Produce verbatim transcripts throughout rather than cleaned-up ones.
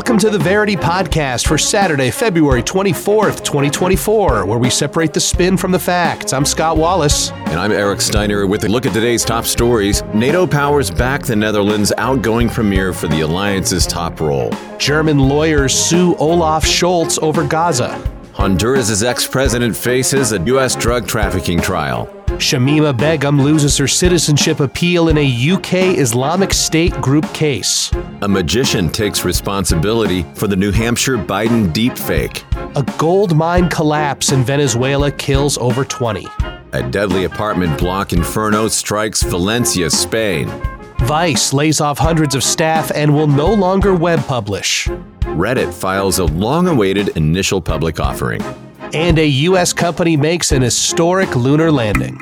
Welcome to the Verity Podcast for Saturday, February twenty-fourth, twenty twenty-four, where we separate the spin from the facts. I'm Scott Wallace. And I'm Eric Steiner with a look at today's top stories. NATO powers back the Netherlands, outgoing premier for the alliance's top role. German lawyers sue Olaf Scholz over Gaza. Honduras' ex-president faces a U S drug trafficking trial. Shamima Begum loses her citizenship appeal in a U K Islamic State group case. A magician takes responsibility for the New Hampshire Biden deepfake. A gold mine collapse in Venezuela kills over twenty. A deadly apartment block inferno strikes Valencia, Spain. Vice lays off hundreds of staff and will no longer web publish. Reddit files a long-awaited initial public offering. And a U S company makes an historic lunar landing.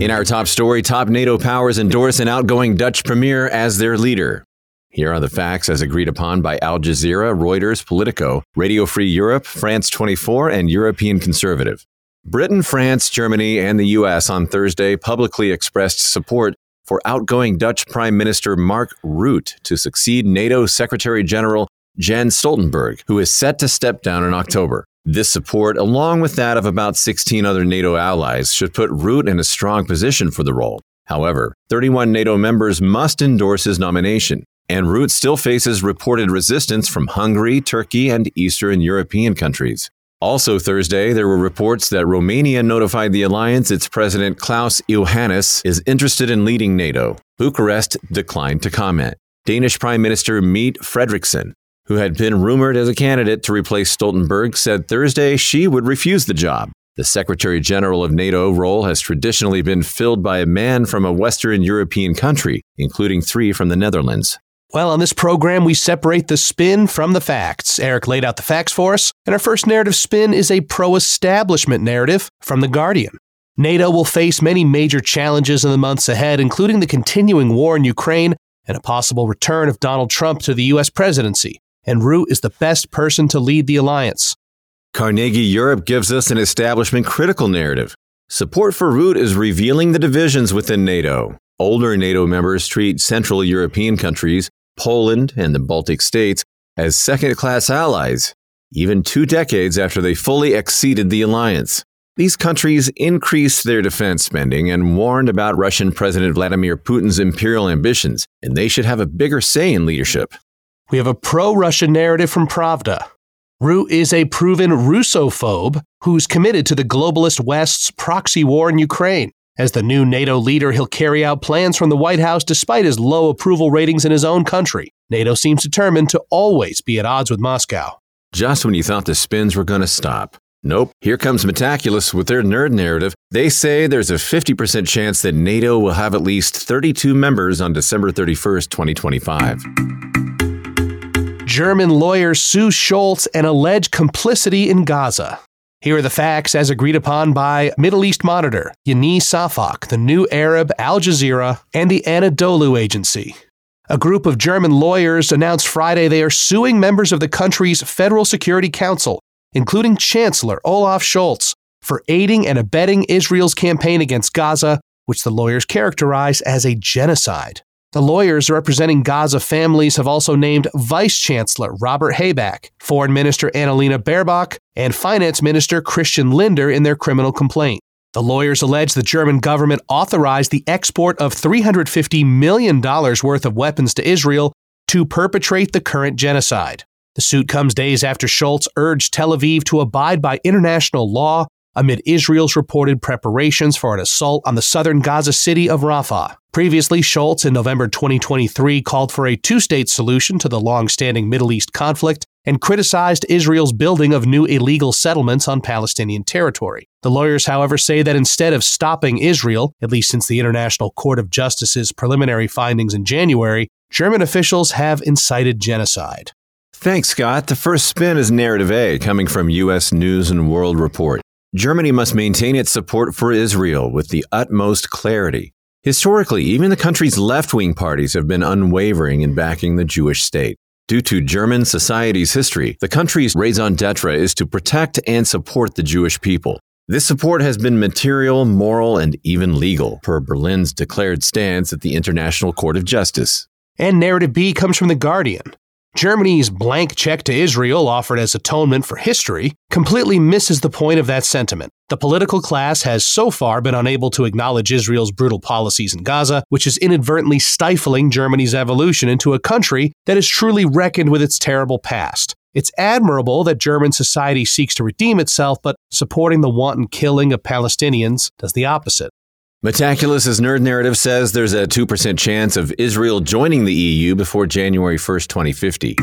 In our top story, top NATO powers endorse an outgoing Dutch premier as their leader. Here are the facts as agreed upon by Al Jazeera, Reuters, Politico, Radio Free Europe, France twenty-four, and European Conservative. Britain, France, Germany, and the U S on Thursday publicly expressed support for outgoing Dutch Prime Minister Mark Rutte to succeed NATO Secretary General Jens Stoltenberg, who is set to step down in October. This support, along with that of about sixteen other NATO allies, should put Rutte in a strong position for the role. However, thirty-one NATO members must endorse his nomination, and Rutte still faces reported resistance from Hungary, Turkey, and Eastern European countries. Also Thursday, there were reports that Romania notified the alliance its president Klaus Iohannis is interested in leading NATO. Bucharest declined to comment. Danish Prime Minister Mette Frederiksen, who had been rumored as a candidate to replace Stoltenberg, said Thursday she would refuse the job. The Secretary General of NATO role has traditionally been filled by a man from a Western European country, including three from the Netherlands. Well, on this program, we separate the spin from the facts. Eric laid out the facts for us, and our first narrative spin is a pro-establishment narrative from The Guardian. NATO will face many major challenges in the months ahead, including the continuing war in Ukraine and a possible return of Donald Trump to the U S presidency. And Rutte is the best person to lead the alliance. Carnegie Europe gives us an establishment critical narrative. Support for Rutte is revealing the divisions within NATO. Older NATO members treat Central European countries, Poland, and the Baltic states as second-class allies, even two decades after they fully exceeded the alliance. These countries increased their defense spending and warned about Russian President Vladimir Putin's imperial ambitions, and they should have a bigger say in leadership. We have a pro-Russian narrative from Pravda. Rutte is a proven Russophobe who's committed to the globalist West's proxy war in Ukraine. As the new NATO leader, he'll carry out plans from the White House despite his low approval ratings in his own country. NATO seems determined to always be at odds with Moscow. Just when you thought the spins were going to stop. Nope. Here comes Metaculus with their nerd narrative. They say there's a fifty percent chance that NATO will have at least thirty-two members on December thirty-first, twenty twenty-five. German lawyers sue Scholz and allege complicity in Gaza. Here are the facts as agreed upon by Middle East Monitor, Yeni Safak, The New Arab, Al Jazeera, and the Anadolu Agency. A group of German lawyers announced Friday they are suing members of the country's Federal Security Council, including Chancellor Olaf Scholz, for aiding and abetting Israel's campaign against Gaza, which the lawyers characterize as a genocide. The lawyers representing Gaza families have also named Vice Chancellor Robert Habeck, Foreign Minister Annalena Baerbock, and Finance Minister Christian Lindner in their criminal complaint. The lawyers allege the German government authorized the export of three hundred fifty million dollars worth of weapons to Israel to perpetrate the current genocide. The suit comes days after Scholz urged Tel Aviv to abide by international law amid Israel's reported preparations for an assault on the southern Gaza city of Rafah. Previously, Scholz in November twenty twenty-three called for a two-state solution to the long-standing Middle East conflict and criticized Israel's building of new illegal settlements on Palestinian territory. The lawyers, however, say that instead of stopping Israel, at least since the International Court of Justice's preliminary findings in January, German officials have incited genocide. Thanks, Scott. The first spin is narrative A, coming from U S News and World Report. Germany must maintain its support for Israel with the utmost clarity. Historically, even the country's left-wing parties have been unwavering in backing the Jewish state. Due to German society's history, the country's raison d'etre is to protect and support the Jewish people. This support has been material, moral, and even legal, per Berlin's declared stance at the International Court of Justice. And narrative B comes from The Guardian. Germany's blank check to Israel offered as atonement for history completely misses the point of that sentiment. The political class has so far been unable to acknowledge Israel's brutal policies in Gaza, which is inadvertently stifling Germany's evolution into a country that is truly reckoned with its terrible past. It's admirable that German society seeks to redeem itself, but supporting the wanton killing of Palestinians does the opposite. Metaculus's Nerd Narrative says there's a two percent chance of Israel joining the E U before January first, twenty fifty.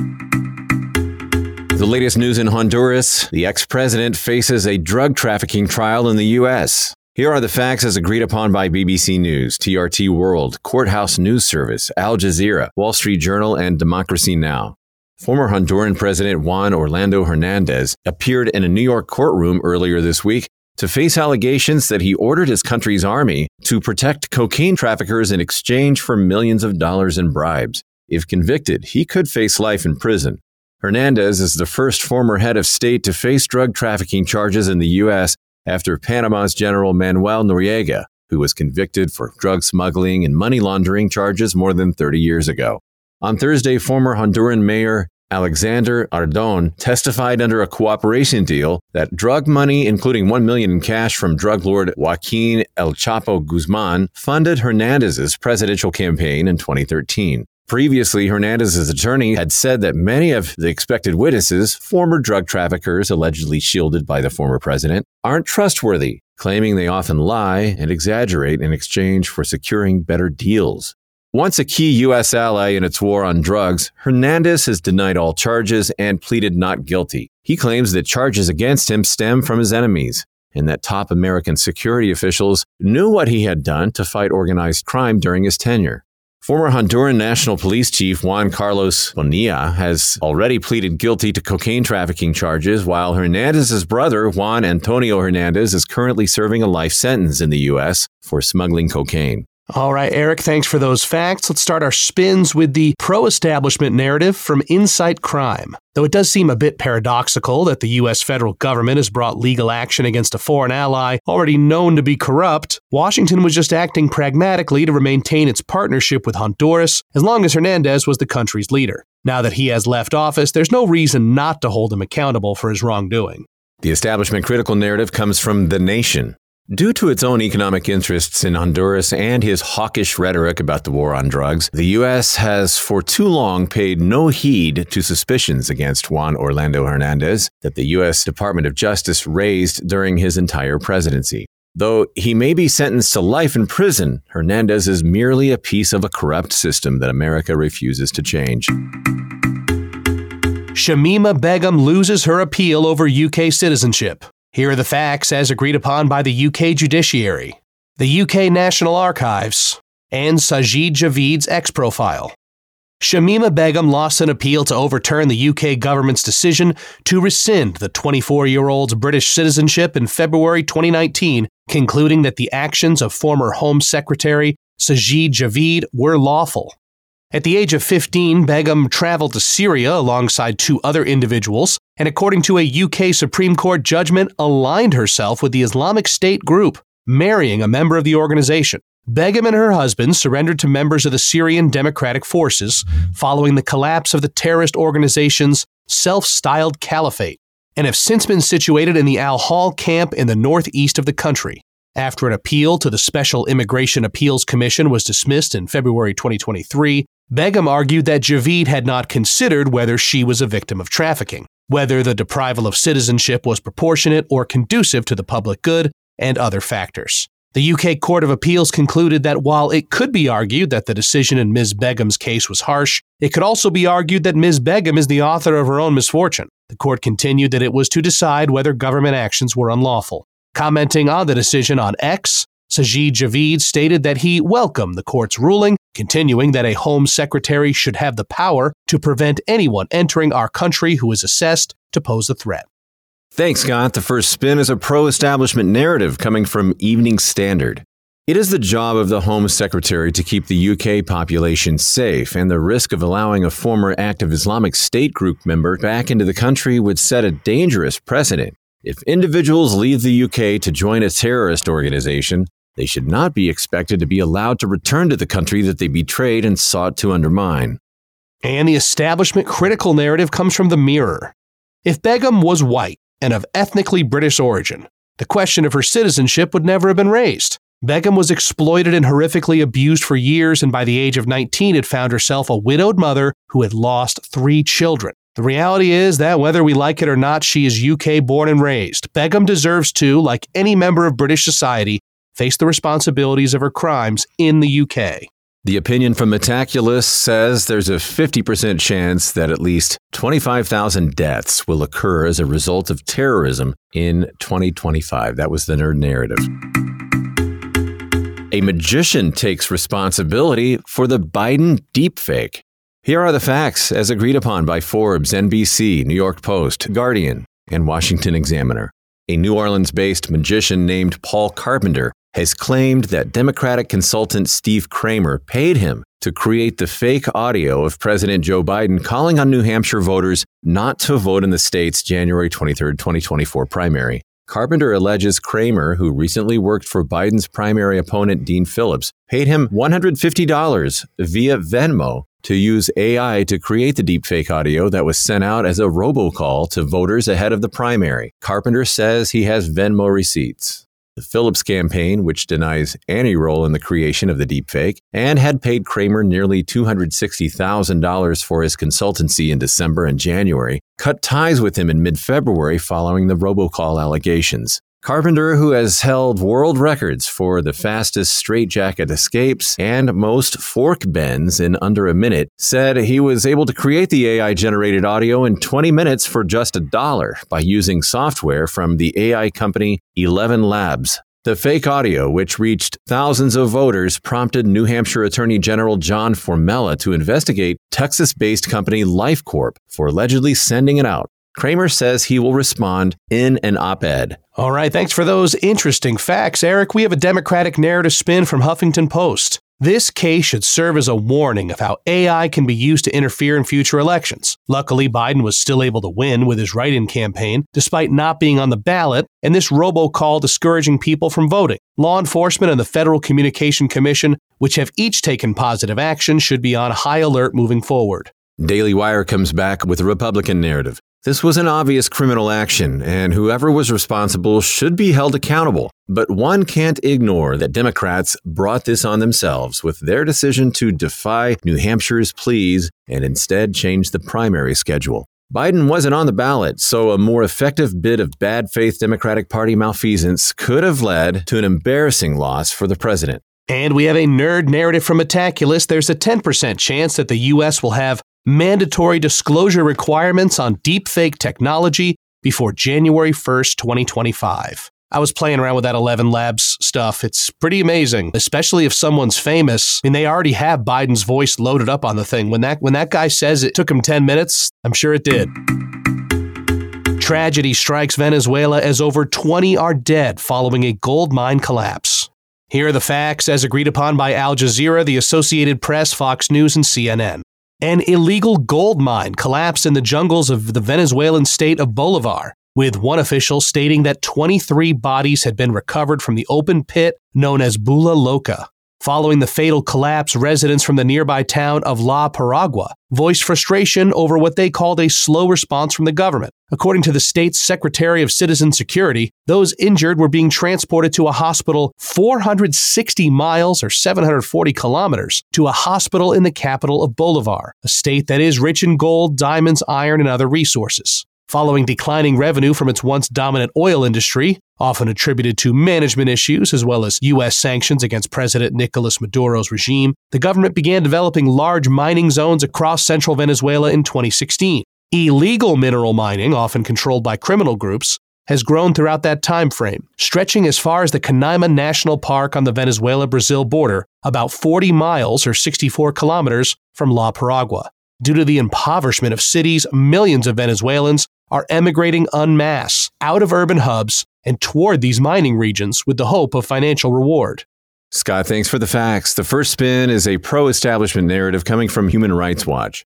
The latest news in Honduras, the ex-president faces a drug trafficking trial in the U S. Here are the facts as agreed upon by B B C News, T R T World, Courthouse News Service, Al Jazeera, Wall Street Journal, and Democracy Now! Former Honduran President Juan Orlando Hernandez appeared in a New York courtroom earlier this week to face allegations that he ordered his country's army to protect cocaine traffickers in exchange for millions of dollars in bribes. If convicted, he could face life in prison. Hernandez is the first former head of state to face drug trafficking charges in the U S after Panama's General Manuel Noriega, who was convicted for drug smuggling and money laundering charges more than thirty years ago. On Thursday, former Honduran Mayor Alexander Ardon testified under a cooperation deal that drug money, including one million dollars in cash from drug lord Joaquin El Chapo Guzman, funded Hernandez's presidential campaign in twenty thirteen. Previously, Hernandez's attorney had said that many of the expected witnesses, former drug traffickers allegedly shielded by the former president, aren't trustworthy, claiming they often lie and exaggerate in exchange for securing better deals. Once a key U S ally in its war on drugs, Hernandez has denied all charges and pleaded not guilty. He claims that charges against him stem from his enemies and that top American security officials knew what he had done to fight organized crime during his tenure. Former Honduran National Police Chief Juan Carlos Bonilla has already pleaded guilty to cocaine trafficking charges, while Hernandez's brother, Juan Antonio Hernandez, is currently serving a life sentence in the U S for smuggling cocaine. All right, Eric, thanks for those facts. Let's start our spins with the pro-establishment narrative from Insight Crime. Though it does seem a bit paradoxical that the U S federal government has brought legal action against a foreign ally already known to be corrupt, Washington was just acting pragmatically to maintain its partnership with Honduras as long as Hernandez was the country's leader. Now that he has left office, there's no reason not to hold him accountable for his wrongdoing. The establishment critical narrative comes from The Nation. Due to its own economic interests in Honduras and his hawkish rhetoric about the war on drugs, the U S has for too long paid no heed to suspicions against Juan Orlando Hernandez that the U S Department of Justice raised during his entire presidency. Though he may be sentenced to life in prison, Hernandez is merely a piece of a corrupt system that America refuses to change. Shamima Begum loses her appeal over U K citizenship. Here are the facts as agreed upon by the U K judiciary, the U K National Archives, and Sajid Javid's ex-profile. Shamima Begum lost an appeal to overturn the U K government's decision to rescind the twenty-four-year-old's British citizenship in February twenty nineteen, concluding that the actions of former Home Secretary Sajid Javid were lawful. At the age of fifteen, Begum traveled to Syria alongside two other individuals, and according to a U K Supreme Court judgment, aligned herself with the Islamic State group, marrying a member of the organization. Begum and her husband surrendered to members of the Syrian Democratic Forces following the collapse of the terrorist organization's self-styled caliphate, and have since been situated in the Al-Hol camp in the northeast of the country. After an appeal to the Special Immigration Appeals Commission was dismissed in February twenty twenty-three, Begum argued that Javid had not considered whether she was a victim of trafficking, whether the deprival of citizenship was proportionate or conducive to the public good, and other factors. The U K Court of Appeals concluded that while it could be argued that the decision in Miz Begum's case was harsh, it could also be argued that Miz Begum is the author of her own misfortune. The court continued that it was to decide whether government actions were unlawful. Commenting on the decision on X, Sajid Javid stated that he welcomed the court's ruling, continuing that a Home Secretary should have the power to prevent anyone entering our country who is assessed to pose a threat. Thanks, Scott. The first spin is a pro-establishment narrative coming from Evening Standard. It is the job of the Home Secretary to keep the U K population safe, and the risk of allowing a former active Islamic State group member back into the country would set a dangerous precedent. If individuals leave the U K to join a terrorist organization, they should not be expected to be allowed to return to the country that they betrayed and sought to undermine. And the establishment critical narrative comes from the Mirror. If Begum was white and of ethnically British origin, the question of her citizenship would never have been raised. Begum was exploited and horrifically abused for years, and by the age of nineteen had found herself a widowed mother who had lost three children. The reality is that whether we like it or not, she is U K born and raised. Begum deserves to, like any member of British society, face the responsibilities of her crimes in the U K. The opinion from Metaculus says there's a fifty percent chance that at least twenty-five thousand deaths will occur as a result of terrorism in twenty twenty-five. That was the nerd narrative. A magician takes responsibility for the Biden deepfake. Here are the facts as agreed upon by Forbes, N B C, New York Post, Guardian, and Washington Examiner. A New Orleans-based magician named Paul Carpenter has claimed that Democratic consultant Steve Kramer paid him to create the fake audio of President Joe Biden calling on New Hampshire voters not to vote in the state's January twenty-third, twenty twenty-four primary. Carpenter alleges Kramer, who recently worked for Biden's primary opponent Dean Phillips, paid him one hundred fifty dollars via Venmo to use A I to create the deepfake audio that was sent out as a robocall to voters ahead of the primary. Carpenter says he has Venmo receipts. The Phillips campaign, which denies any role in the creation of the deepfake, and had paid Kramer nearly two hundred sixty thousand dollars for his consultancy in December and January, cut ties with him in mid-February following the robocall allegations. Carpenter, who has held world records for the fastest straitjacket escapes and most fork bends in under a minute, said he was able to create the A I-generated audio in twenty minutes for just a dollar by using software from the A I company eleven labs. The fake audio, which reached thousands of voters, prompted New Hampshire Attorney General John Formella to investigate Texas-based company LifeCorp for allegedly sending it out. Kramer says he will respond in an op-ed. All right, thanks for those interesting facts, Eric. We have a Democratic narrative spin from Huffington Post. This case should serve as a warning of how A I can be used to interfere in future elections. Luckily, Biden was still able to win with his write-in campaign, despite not being on the ballot, and this robocall discouraging people from voting. Law enforcement and the Federal Communication Commission, which have each taken positive action, should be on high alert moving forward. Daily Wire comes back with a Republican narrative. This was an obvious criminal action, and whoever was responsible should be held accountable. But one can't ignore that Democrats brought this on themselves with their decision to defy New Hampshire's pleas and instead change the primary schedule. Biden wasn't on the ballot, so a more effective bit of bad faith Democratic Party malfeasance could have led to an embarrassing loss for the president. And we have a nerd narrative from Metaculus. There's a ten percent chance that the U S will have mandatory disclosure requirements on deepfake technology before January first, twenty twenty-five. I was playing around with that eleven labs stuff. It's pretty amazing, especially if someone's famous. I mean, they already have Biden's voice loaded up on the thing. When that when that guy says it took him ten minutes, I'm sure it did. Tragedy strikes Venezuela as over twenty are dead following a gold mine collapse. Here are the facts as agreed upon by Al Jazeera, the Associated Press, Fox News, and C N N. An illegal gold mine collapsed in the jungles of the Venezuelan state of Bolivar, with one official stating that twenty-three bodies had been recovered from the open pit known as Bula Loca. Following the fatal collapse, residents from the nearby town of La Paragua voiced frustration over what they called a slow response from the government. According to the state's Secretary of Citizen Security, those injured were being transported to a hospital four hundred sixty miles or seven hundred forty kilometers to a hospital in the capital of Bolivar, a state that is rich in gold, diamonds, iron, and other resources. Following declining revenue from its once dominant oil industry, often attributed to management issues as well as U S sanctions against President Nicolas Maduro's regime, the government began developing large mining zones across central Venezuela in twenty sixteen. Illegal mineral mining, often controlled by criminal groups, has grown throughout that time frame, stretching as far as the Canaima National Park on the Venezuela-Brazil border, about forty miles or sixty-four kilometers from La Paragua. Due to the impoverishment of cities, millions of Venezuelans are emigrating en masse out of urban hubs and toward these mining regions with the hope of financial reward. Scott, thanks for the facts. The first spin is a pro-establishment narrative coming from Human Rights Watch.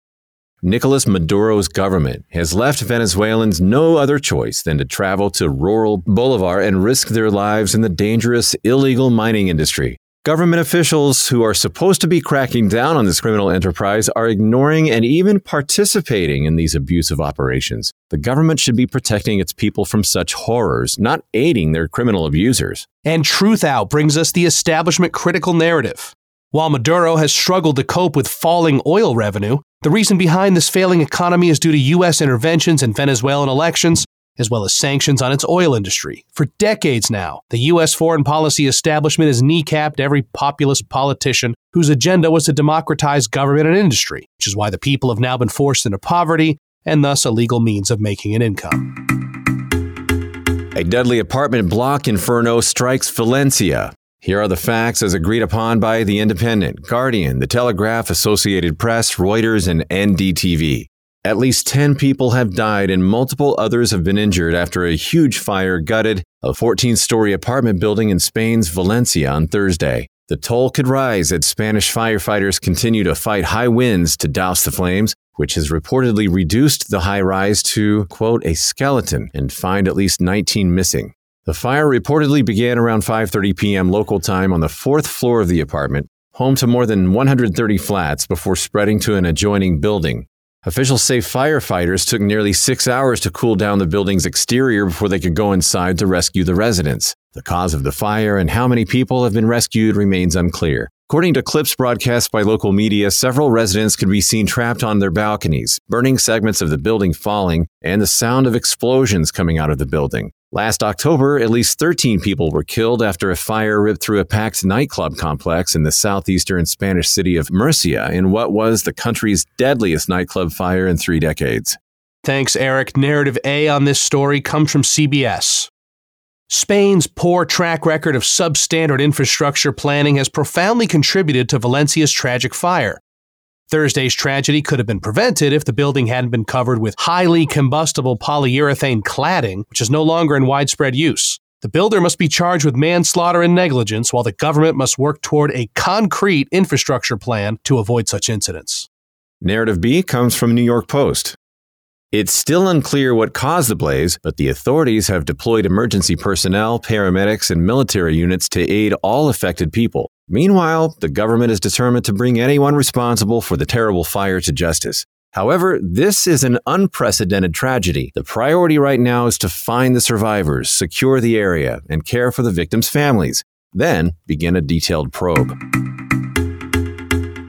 Nicolas Maduro's government has left Venezuelans no other choice than to travel to rural Bolivar and risk their lives in the dangerous illegal mining industry. Government officials who are supposed to be cracking down on this criminal enterprise are ignoring and even participating in these abusive operations. The government should be protecting its people from such horrors, not aiding their criminal abusers. And Truth Out brings us the establishment critical narrative. While Maduro has struggled to cope with falling oil revenue, the reason behind this failing economy is due to U S interventions in Venezuelan elections, as well as sanctions on its oil industry. For decades now, the U S foreign policy establishment has kneecapped every populist politician whose agenda was to democratize government and industry, which is why the people have now been forced into poverty and thus a legal means of making an income. A deadly apartment block inferno strikes Valencia. Here are the facts as agreed upon by The Independent, Guardian, The Telegraph, Associated Press, Reuters, and N D T V. At least ten people have died and multiple others have been injured after a huge fire gutted a fourteen-story apartment building in Spain's Valencia on Thursday. The toll could rise as Spanish firefighters continue to fight high winds to douse the flames, which has reportedly reduced the high-rise to, quote, a skeleton and find at least nineteen missing. The fire reportedly began around five thirty p.m. local time on the fourth floor of the apartment, home to more than one hundred thirty flats, before spreading to an adjoining building. Officials say firefighters took nearly six hours to cool down the building's exterior before they could go inside to rescue the residents. The cause of the fire and how many people have been rescued remains unclear. According to clips broadcast by local media, several residents could be seen trapped on their balconies, burning segments of the building falling, and the sound of explosions coming out of the building. Last October, at least thirteen people were killed after a fire ripped through a packed nightclub complex in the southeastern Spanish city of Murcia in what was the country's deadliest nightclub fire in three decades. Thanks, Eric. Narrative A on this story comes from C B S. Spain's poor track record of substandard infrastructure planning has profoundly contributed to Valencia's tragic fire. Thursday's tragedy could have been prevented if the building hadn't been covered with highly combustible polyurethane cladding, which is no longer in widespread use. The builder must be charged with manslaughter and negligence, while the government must work toward a concrete infrastructure plan to avoid such incidents. Narrative B comes from New York Post. It's still unclear what caused the blaze, but the authorities have deployed emergency personnel, paramedics, and military units to aid all affected people. Meanwhile, the government is determined to bring anyone responsible for the terrible fire to justice. However, this is an unprecedented tragedy. The priority right now is to find the survivors, secure the area, and care for the victims' families. Then begin a detailed probe.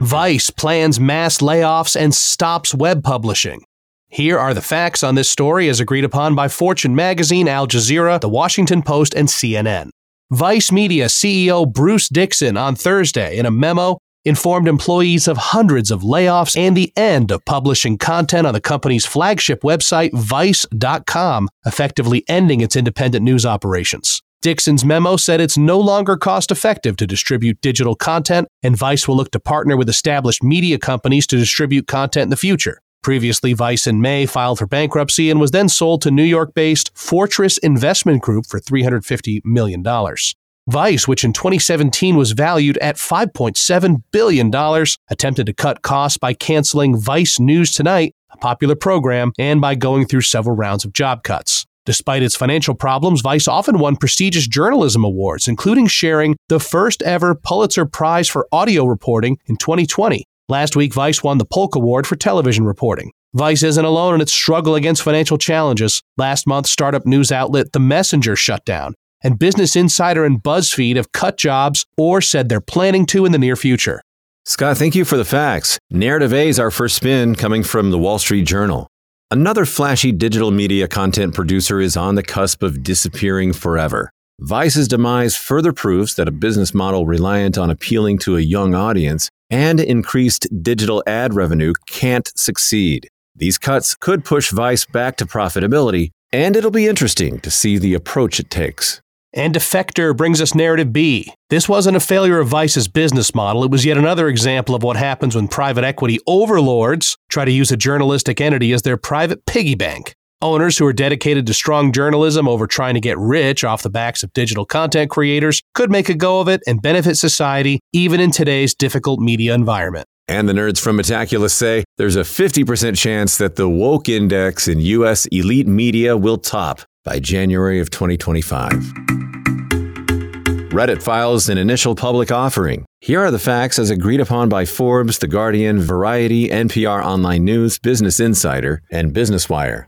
Vice plans mass layoffs and stops web publishing. Here are the facts on this story as agreed upon by Fortune Magazine, Al Jazeera, The Washington Post, and C N N. Vice Media C E O Bruce Dixon on Thursday, in a memo, informed employees of hundreds of layoffs and the end of publishing content on the company's flagship website, vice dot com, effectively ending its independent news operations. Dixon's memo said it's no longer cost-effective to distribute digital content, and Vice will look to partner with established media companies to distribute content in the future. Previously, Vice in May filed for bankruptcy and was then sold to New York-based Fortress Investment Group for three hundred fifty million dollars. Vice, which in twenty seventeen was valued at five point seven billion dollars, attempted to cut costs by canceling Vice News Tonight, a popular program, and by going through several rounds of job cuts. Despite its financial problems, Vice often won prestigious journalism awards, including sharing the first-ever Pulitzer Prize for Audio Reporting in twenty twenty. Last week, Vice won the Polk Award for television reporting. Vice isn't alone in its struggle against financial challenges. Last month, startup news outlet The Messenger shut down, and Business Insider and BuzzFeed have cut jobs or said they're planning to in the near future. Scott, thank you for the facts. Narrative A is our first spin, coming from The Wall Street Journal. Another flashy digital media content producer is on the cusp of disappearing forever. Vice's demise further proves that a business model reliant on appealing to a young audience and increased digital ad revenue can't succeed. These cuts could push Vice back to profitability, and it'll be interesting to see the approach it takes. And Defector brings us narrative B. This wasn't a failure of Vice's business model. It was yet another example of what happens when private equity overlords try to use a journalistic entity as their private piggy bank. Owners who are dedicated to strong journalism over trying to get rich off the backs of digital content creators could make a go of it and benefit society, even in today's difficult media environment. And the nerds from Metaculus say there's a fifty percent chance that the woke index in U S elite media will top by January of twenty twenty-five. Reddit files an initial public offering. Here are the facts as agreed upon by Forbes, The Guardian, Variety, N P R Online News, Business Insider, and Business Wire.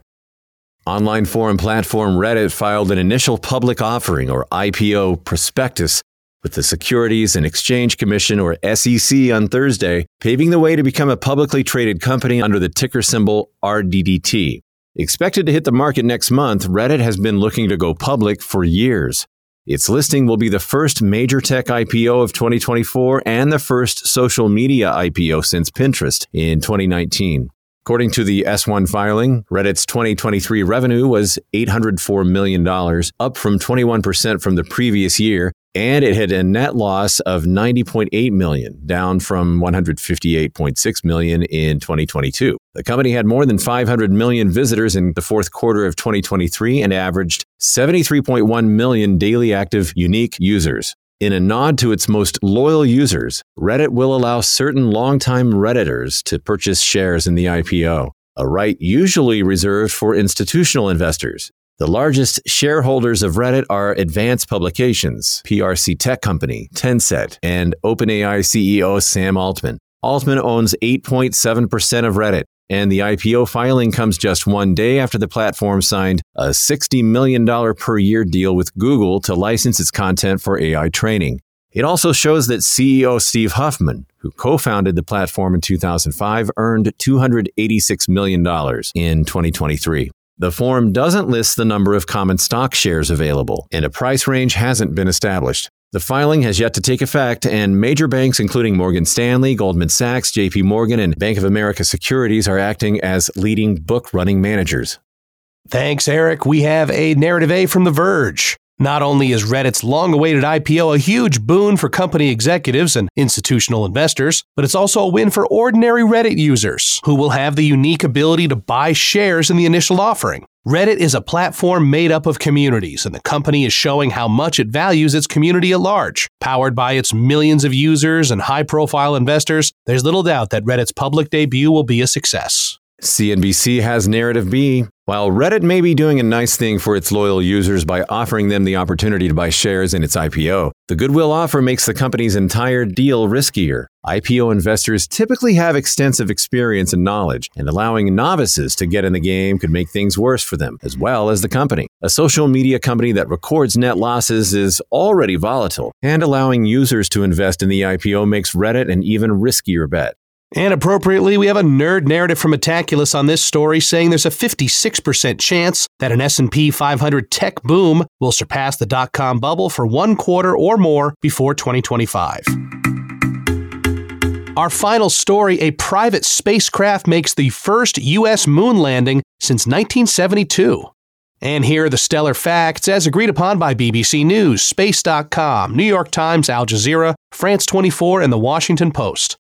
Online forum platform Reddit filed an initial public offering, or I P O, prospectus with the Securities and Exchange Commission, or S E C, on Thursday, paving the way to become a publicly traded company under the ticker symbol R D D T. Expected to hit the market next month, Reddit has been looking to go public for years. Its listing will be the first major tech I P O of twenty twenty-four and the first social media I P O since Pinterest in twenty nineteen. According to the S one filing, Reddit's twenty twenty-three revenue was eight hundred four million dollars, up from twenty-one percent from the previous year, and it had a net loss of ninety point eight million dollars, down from one hundred fifty-eight point six million dollars in twenty twenty-two. The company had more than five hundred million visitors in the fourth quarter of twenty twenty-three and averaged seventy-three point one million daily active unique users. In a nod to its most loyal users, Reddit will allow certain longtime Redditors to purchase shares in the I P O, a right usually reserved for institutional investors. The largest shareholders of Reddit are Advanced Publications, P R C Tech Company, Tencent, and OpenAI C E O Sam Altman. Altman owns eight point seven percent of Reddit, and the I P O filing comes just one day after the platform signed a sixty million dollars per year deal with Google to license its content for A I training. It also shows that C E O Steve Huffman, who co-founded the platform in two thousand five, earned two hundred eighty-six million dollars in twenty twenty-three. The form doesn't list the number of common stock shares available, and a price range hasn't been established. The filing has yet to take effect, and major banks including Morgan Stanley, Goldman Sachs, J P Morgan, and Bank of America Securities are acting as leading book-running managers. Thanks, Eric. We have a Narrative A from The Verge. Not only is Reddit's long-awaited I P O a huge boon for company executives and institutional investors, but it's also a win for ordinary Reddit users, who will have the unique ability to buy shares in the initial offering. Reddit is a platform made up of communities, and the company is showing how much it values its community at large. Powered by its millions of users and high-profile investors, there's little doubt that Reddit's public debut will be a success. C N B C has Narrative B. While Reddit may be doing a nice thing for its loyal users by offering them the opportunity to buy shares in its I P O, the goodwill offer makes the company's entire deal riskier. I P O investors typically have extensive experience and knowledge, and allowing novices to get in the game could make things worse for them, as well as the company. A social media company that records net losses is already volatile, and allowing users to invest in the I P O makes Reddit an even riskier bet. And appropriately, we have a nerd narrative from Metaculus on this story saying there's a fifty-six percent chance that an S and P five hundred tech boom will surpass the dot-com bubble for one quarter or more before twenty twenty-five. Our final story, a private spacecraft makes the first U S moon landing since nineteen seventy-two. And here are the stellar facts as agreed upon by B B C News, Space dot com, New York Times, Al Jazeera, France twenty-four, and The Washington Post.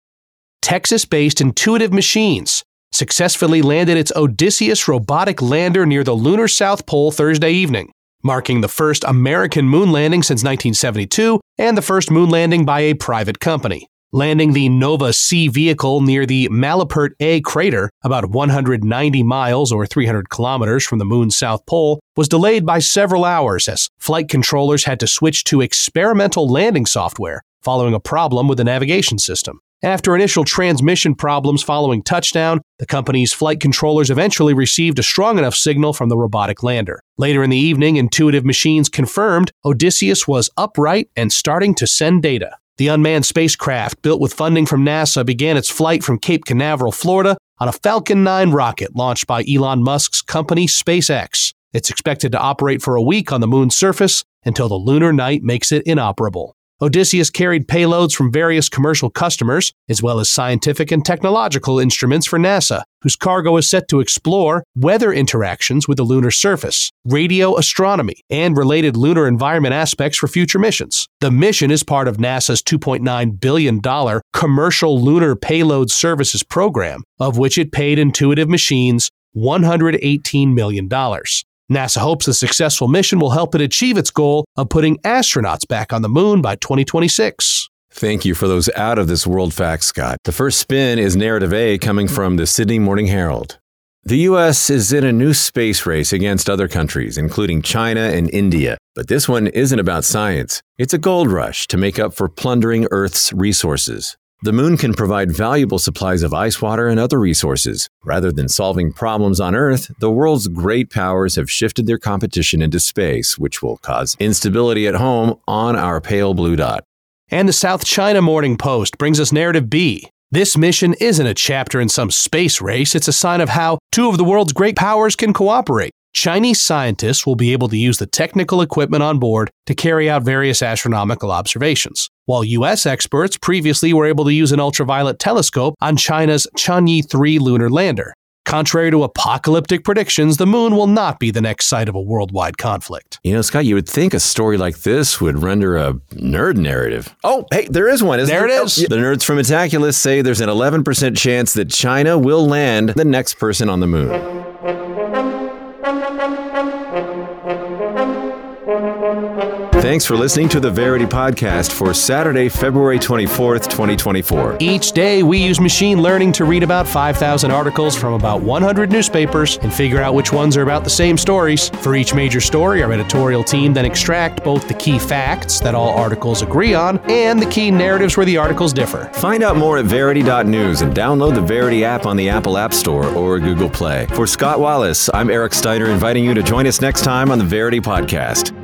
Texas-based Intuitive Machines successfully landed its Odysseus robotic lander near the lunar South Pole Thursday evening, marking the first American moon landing since nineteen seventy-two and the first moon landing by a private company, landing the Nova C vehicle near the Malapert A crater, about one hundred ninety miles or three hundred kilometers from the moon's South Pole, was delayed by several hours as flight controllers had to switch to experimental landing software following a problem with the navigation system. After initial transmission problems following touchdown, the company's flight controllers eventually received a strong enough signal from the robotic lander. Later in the evening, Intuitive Machines confirmed Odysseus was upright and starting to send data. The unmanned spacecraft, built with funding from NASA, began its flight from Cape Canaveral, Florida, on a Falcon nine rocket launched by Elon Musk's company SpaceX. It's expected to operate for a week on the moon's surface until the lunar night makes it inoperable. Odysseus carried payloads from various commercial customers, as well as scientific and technological instruments for NASA, whose cargo is set to explore weather interactions with the lunar surface, radio astronomy, and related lunar environment aspects for future missions. The mission is part of NASA's two point nine billion dollars Commercial Lunar Payload Services program, of which it paid Intuitive Machines one hundred eighteen million dollars. NASA hopes the successful mission will help it achieve its goal of putting astronauts back on the moon by twenty twenty-six. Thank you for those out-of-this-world facts, Scott. The first spin is Narrative A, coming from the Sydney Morning Herald. The U S is in a new space race against other countries, including China and India. But this one isn't about science. It's a gold rush to make up for plundering Earth's resources. The moon can provide valuable supplies of ice water and other resources. Rather than solving problems on Earth, the world's great powers have shifted their competition into space, which will cause instability at home on our pale blue dot. And the South China Morning Post brings us narrative B. This mission isn't a chapter in some space race. It's a sign of how two of the world's great powers can cooperate. Chinese scientists will be able to use the technical equipment on board to carry out various astronomical observations, while U S experts previously were able to use an ultraviolet telescope on China's Chang'e three lunar lander. Contrary to apocalyptic predictions, the moon will not be the next site of a worldwide conflict. You know, Scott, you would think a story like this would render a nerd narrative. Oh, hey, there is one, isn't there? There it is. The nerds from Metaculus say there's an eleven percent chance that China will land the next person on the moon. Thanks for listening to the Verity Podcast for Saturday, February twenty-fourth, twenty twenty-four. Each day, we use machine learning to read about five thousand articles from about one hundred newspapers and figure out which ones are about the same stories. For each major story, our editorial team then extract both the key facts that all articles agree on and the key narratives where the articles differ. Find out more at Verity dot news and download the Verity app on the Apple App Store or Google Play. For Scott Wallace, I'm Eric Steiner, inviting you to join us next time on the Verity Podcast.